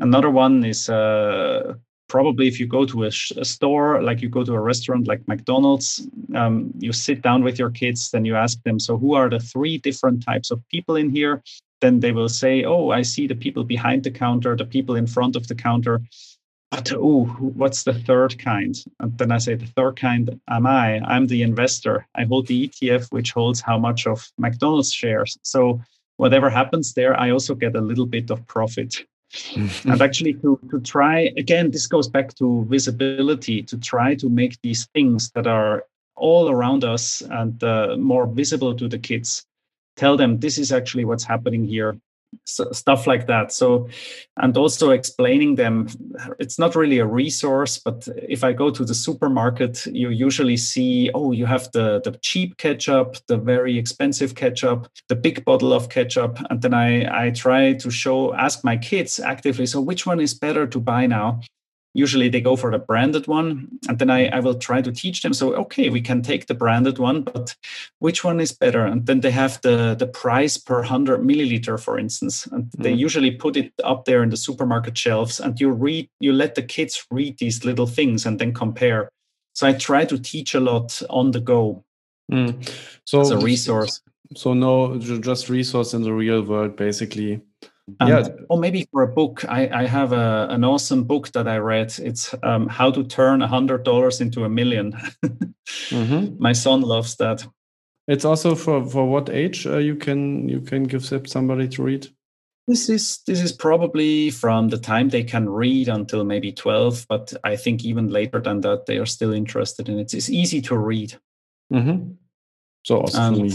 Another one is uh, probably if you go to a, sh- a store, like you go to a restaurant like McDonald's, um, you sit down with your kids, then you ask them, so who are the three different types of people in here? Then they will say, oh, I see the people behind the counter, the people in front of the counter. But, oh, what's the third kind? And then I say, the third kind am I. I'm the investor. I hold the E T F, which holds how much of McDonald's shares. So whatever happens there, I also get a little bit of profit. And actually to, to try, again, this goes back to visibility, to try to make these things that are all around us and uh, more visible to the kids. Tell them this is actually what's happening here, so, stuff like that. So, and also explaining them, it's not really a resource, but if I go to the supermarket, you usually see, oh, you have the, the cheap ketchup, the very expensive ketchup, the big bottle of ketchup. And then I, I try to show, ask my kids actively, so which one is better to buy now? Usually they go for the branded one, and then I, I will try to teach them. So, okay, we can take the branded one, but which one is better? And then they have the, the price per one hundred milliliter, for instance. And mm-hmm. they usually put it up there in the supermarket shelves, and you read, you let the kids read these little things and then compare. So I try to teach a lot on the go mm. so, as a resource. So no, just resource in the real world, basically. And, yeah. Or maybe for a book, I, I have a, an awesome book that I read. It's um, How to Turn one hundred dollars into a Million. mm-hmm. My son loves that. It's also for, for what age uh, you can you can give somebody to read? This is this is probably from the time they can read until maybe twelve. But I think even later than that, they are still interested in it. It's easy to read. Mm-hmm. So awesome. And,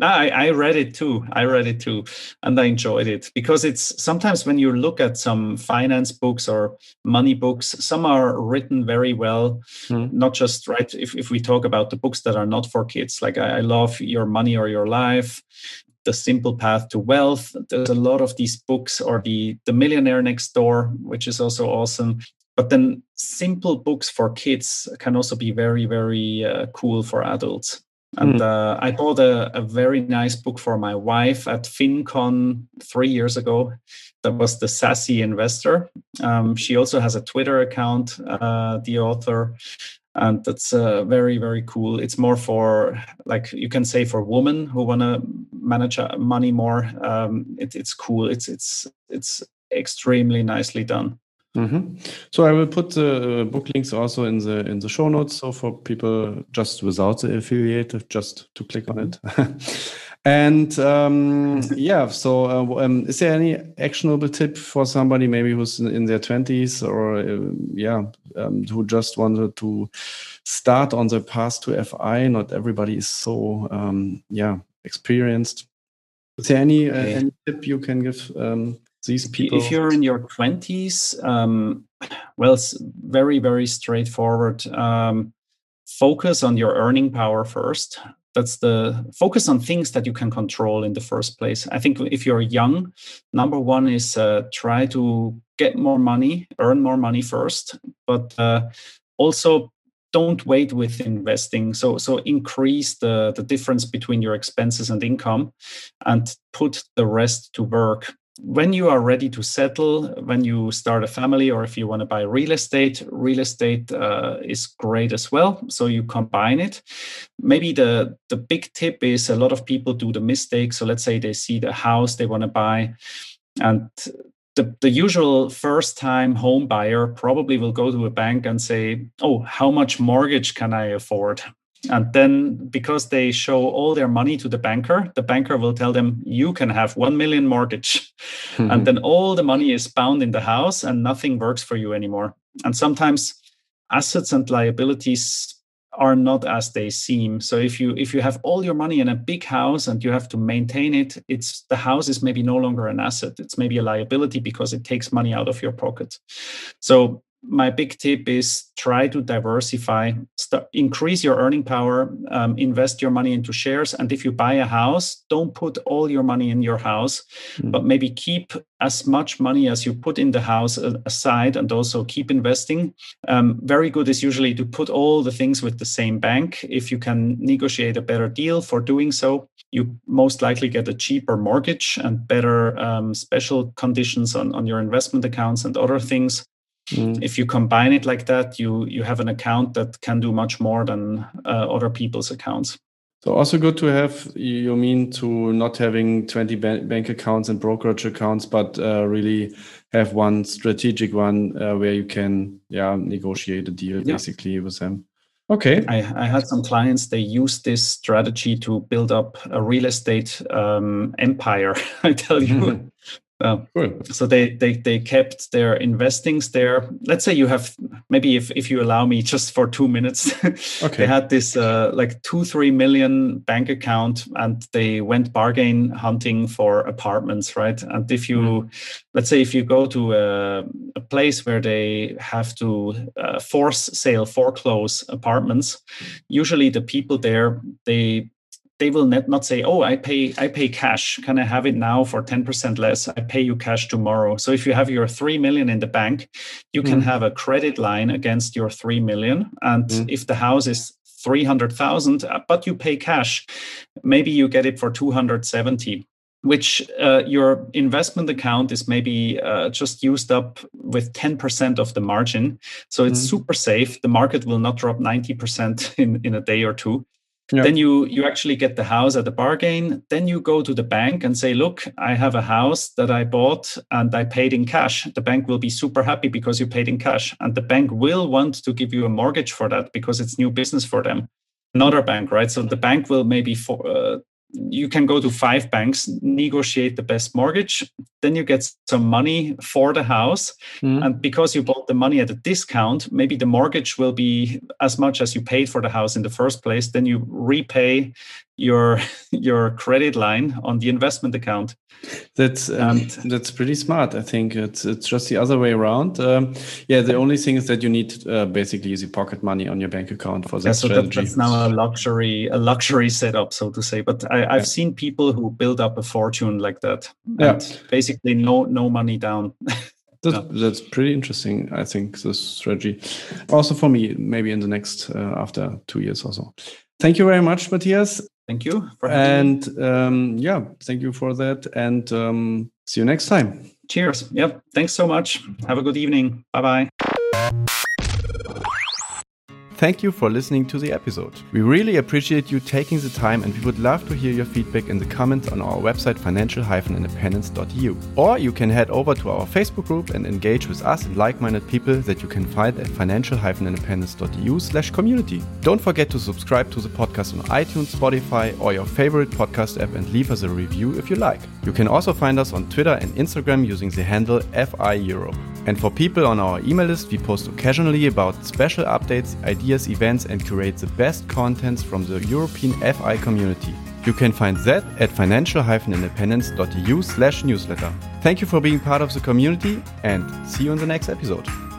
No, I, I read it too. I read it too. And I enjoyed it because it's sometimes when you look at some finance books or money books, some are written very well, mm. not just right. If, if we talk about the books that are not for kids, like I, I Love Your Money or Your Life, The Simple Path to Wealth. There's a lot of these books, or the, the Millionaire Next Door, which is also awesome. But then simple books for kids can also be very, very uh, cool for adults. And mm. uh, I bought a, a very nice book for my wife at FinCon three years ago. That was The Sassy Investor. Um, she also has a Twitter account, uh, the author. And that's uh, very, very cool. It's more for, like you can say, for women who want to manage money more. Um, it, it's cool. It's, it's, it's extremely nicely done. Mm-hmm. So I will put the book links also in the in the show notes. So for people just without the affiliate, just to click on it. And um, yeah, so uh, um, is there any actionable tip for somebody maybe who's in, in their twenties or uh, yeah, um, who just wanted to start on the path to F I? Not everybody is so um, yeah experienced. Is there any, uh, any tip you can give? Um, These people. If you're in your twenties, um, well, it's very, very straightforward. Um, focus on your earning power first. That's the focus on things that you can control in the first place. I think if you're young, number one is uh, try to get more money, earn more money first, but uh, also don't wait with investing. So, so increase the, the difference between your expenses and income and put the rest to work. When you are ready to settle, when you start a family, or if you want to buy real estate, real estate uh, is great as well. So you combine it. Maybe the, the big tip is a lot of people do the mistake. So let's say they see the house they want to buy, and the, the usual first-time home buyer probably will go to a bank and say, oh, how much mortgage can I afford? And then because they show all their money to the banker, the banker will tell them, you can have one million mortgage. Mm-hmm. And then all the money is bound in the house and nothing works for you anymore. And sometimes assets and liabilities are not as they seem. So if you if you have all your money in a big house and you have to maintain it, it's the house is maybe no longer an asset. It's maybe a liability because it takes money out of your pocket. So my big tip is try to diversify, st- increase your earning power, um, invest your money into shares. And if you buy a house, don't put all your money in your house, mm. but maybe keep as much money as you put in the house aside and also keep investing. Um, very good is usually to put all the things with the same bank. If you can negotiate a better deal for doing so, you most likely get a cheaper mortgage and better um, special conditions on, on your investment accounts and other things. Mm. If you combine it like that, you you have an account that can do much more than uh, other people's accounts. So also good to have, you mean, to not having twenty bank accounts and brokerage accounts, but uh, really have one strategic one uh, where you can yeah negotiate a deal yeah. basically with them. Okay. I, I had some clients, they used this strategy to build up a real estate um, empire, I tell you. Uh, cool. So they, they they kept their investings there. Let's say you have, maybe if, if you allow me just for two minutes, okay. They had this uh, like two, three million bank account and they went bargain hunting for apartments, right? And if you, mm. let's say if you go to a, a place where they have to uh, force sale, foreclose apartments, usually the people there, they... they will not not say, oh, I pay I pay cash. Can I have it now for ten percent less? I pay you cash tomorrow. So if you have your three million in the bank, you mm-hmm. can have a credit line against your three million. And mm-hmm. if the house is three hundred thousand, but you pay cash, maybe you get it for two hundred seventy, which uh, your investment account is maybe uh, just used up with ten percent of the margin. So it's mm-hmm. super safe. The market will not drop ninety percent in, in a day or two. Yep. Then you you actually get the house at the bargain. Then you go to the bank and say, look, I have a house that I bought and I paid in cash. The bank will be super happy because you paid in cash. And the bank will want to give you a mortgage for that because it's new business for them. Another bank, right? So the bank will maybe, for, uh, you can go to five banks, negotiate the best mortgage. Then you get some money for the house. Mm. And because you bought the money at a discount, maybe the mortgage will be as much as you paid for the house in the first place. Then you repay your your credit line on the investment account. That's um, that's pretty smart. I think it's it's just the other way around. Um, yeah, the only thing is that you need uh, basically easy pocket money on your bank account for that yeah, so strategy. That, that's now a luxury a luxury setup, so to say. But I, I've yeah. seen people who build up a fortune like that. Yeah. And basically no no money down. That's, no. that's pretty interesting, I think, this strategy. Also for me, maybe in the next, uh, after two years or so. Thank you very much, Matthias. Thank you. For having and um, yeah, thank you for that. And um, see you next time. Cheers. Yep. Thanks so much. Have a good evening. Bye-bye. Thank you for listening to the episode. We really appreciate you taking the time, and we would love to hear your feedback in the comments on our website financial dash independence dot e u. Or you can head over to our Facebook group and engage with us and like-minded people that you can find at financial dash independence dot e u slash community. Don't forget to subscribe to the podcast on iTunes, Spotify, or your favorite podcast app, and leave us a review if you like. You can also find us on Twitter and Instagram using the handle F I Europe. And for people on our email list, we post occasionally about special updates, ideas, events, and curate the best contents from the European F I community. You can find that at financial dash independence dot e u slash newsletter. Thank you for being part of the community, and see you in the next episode.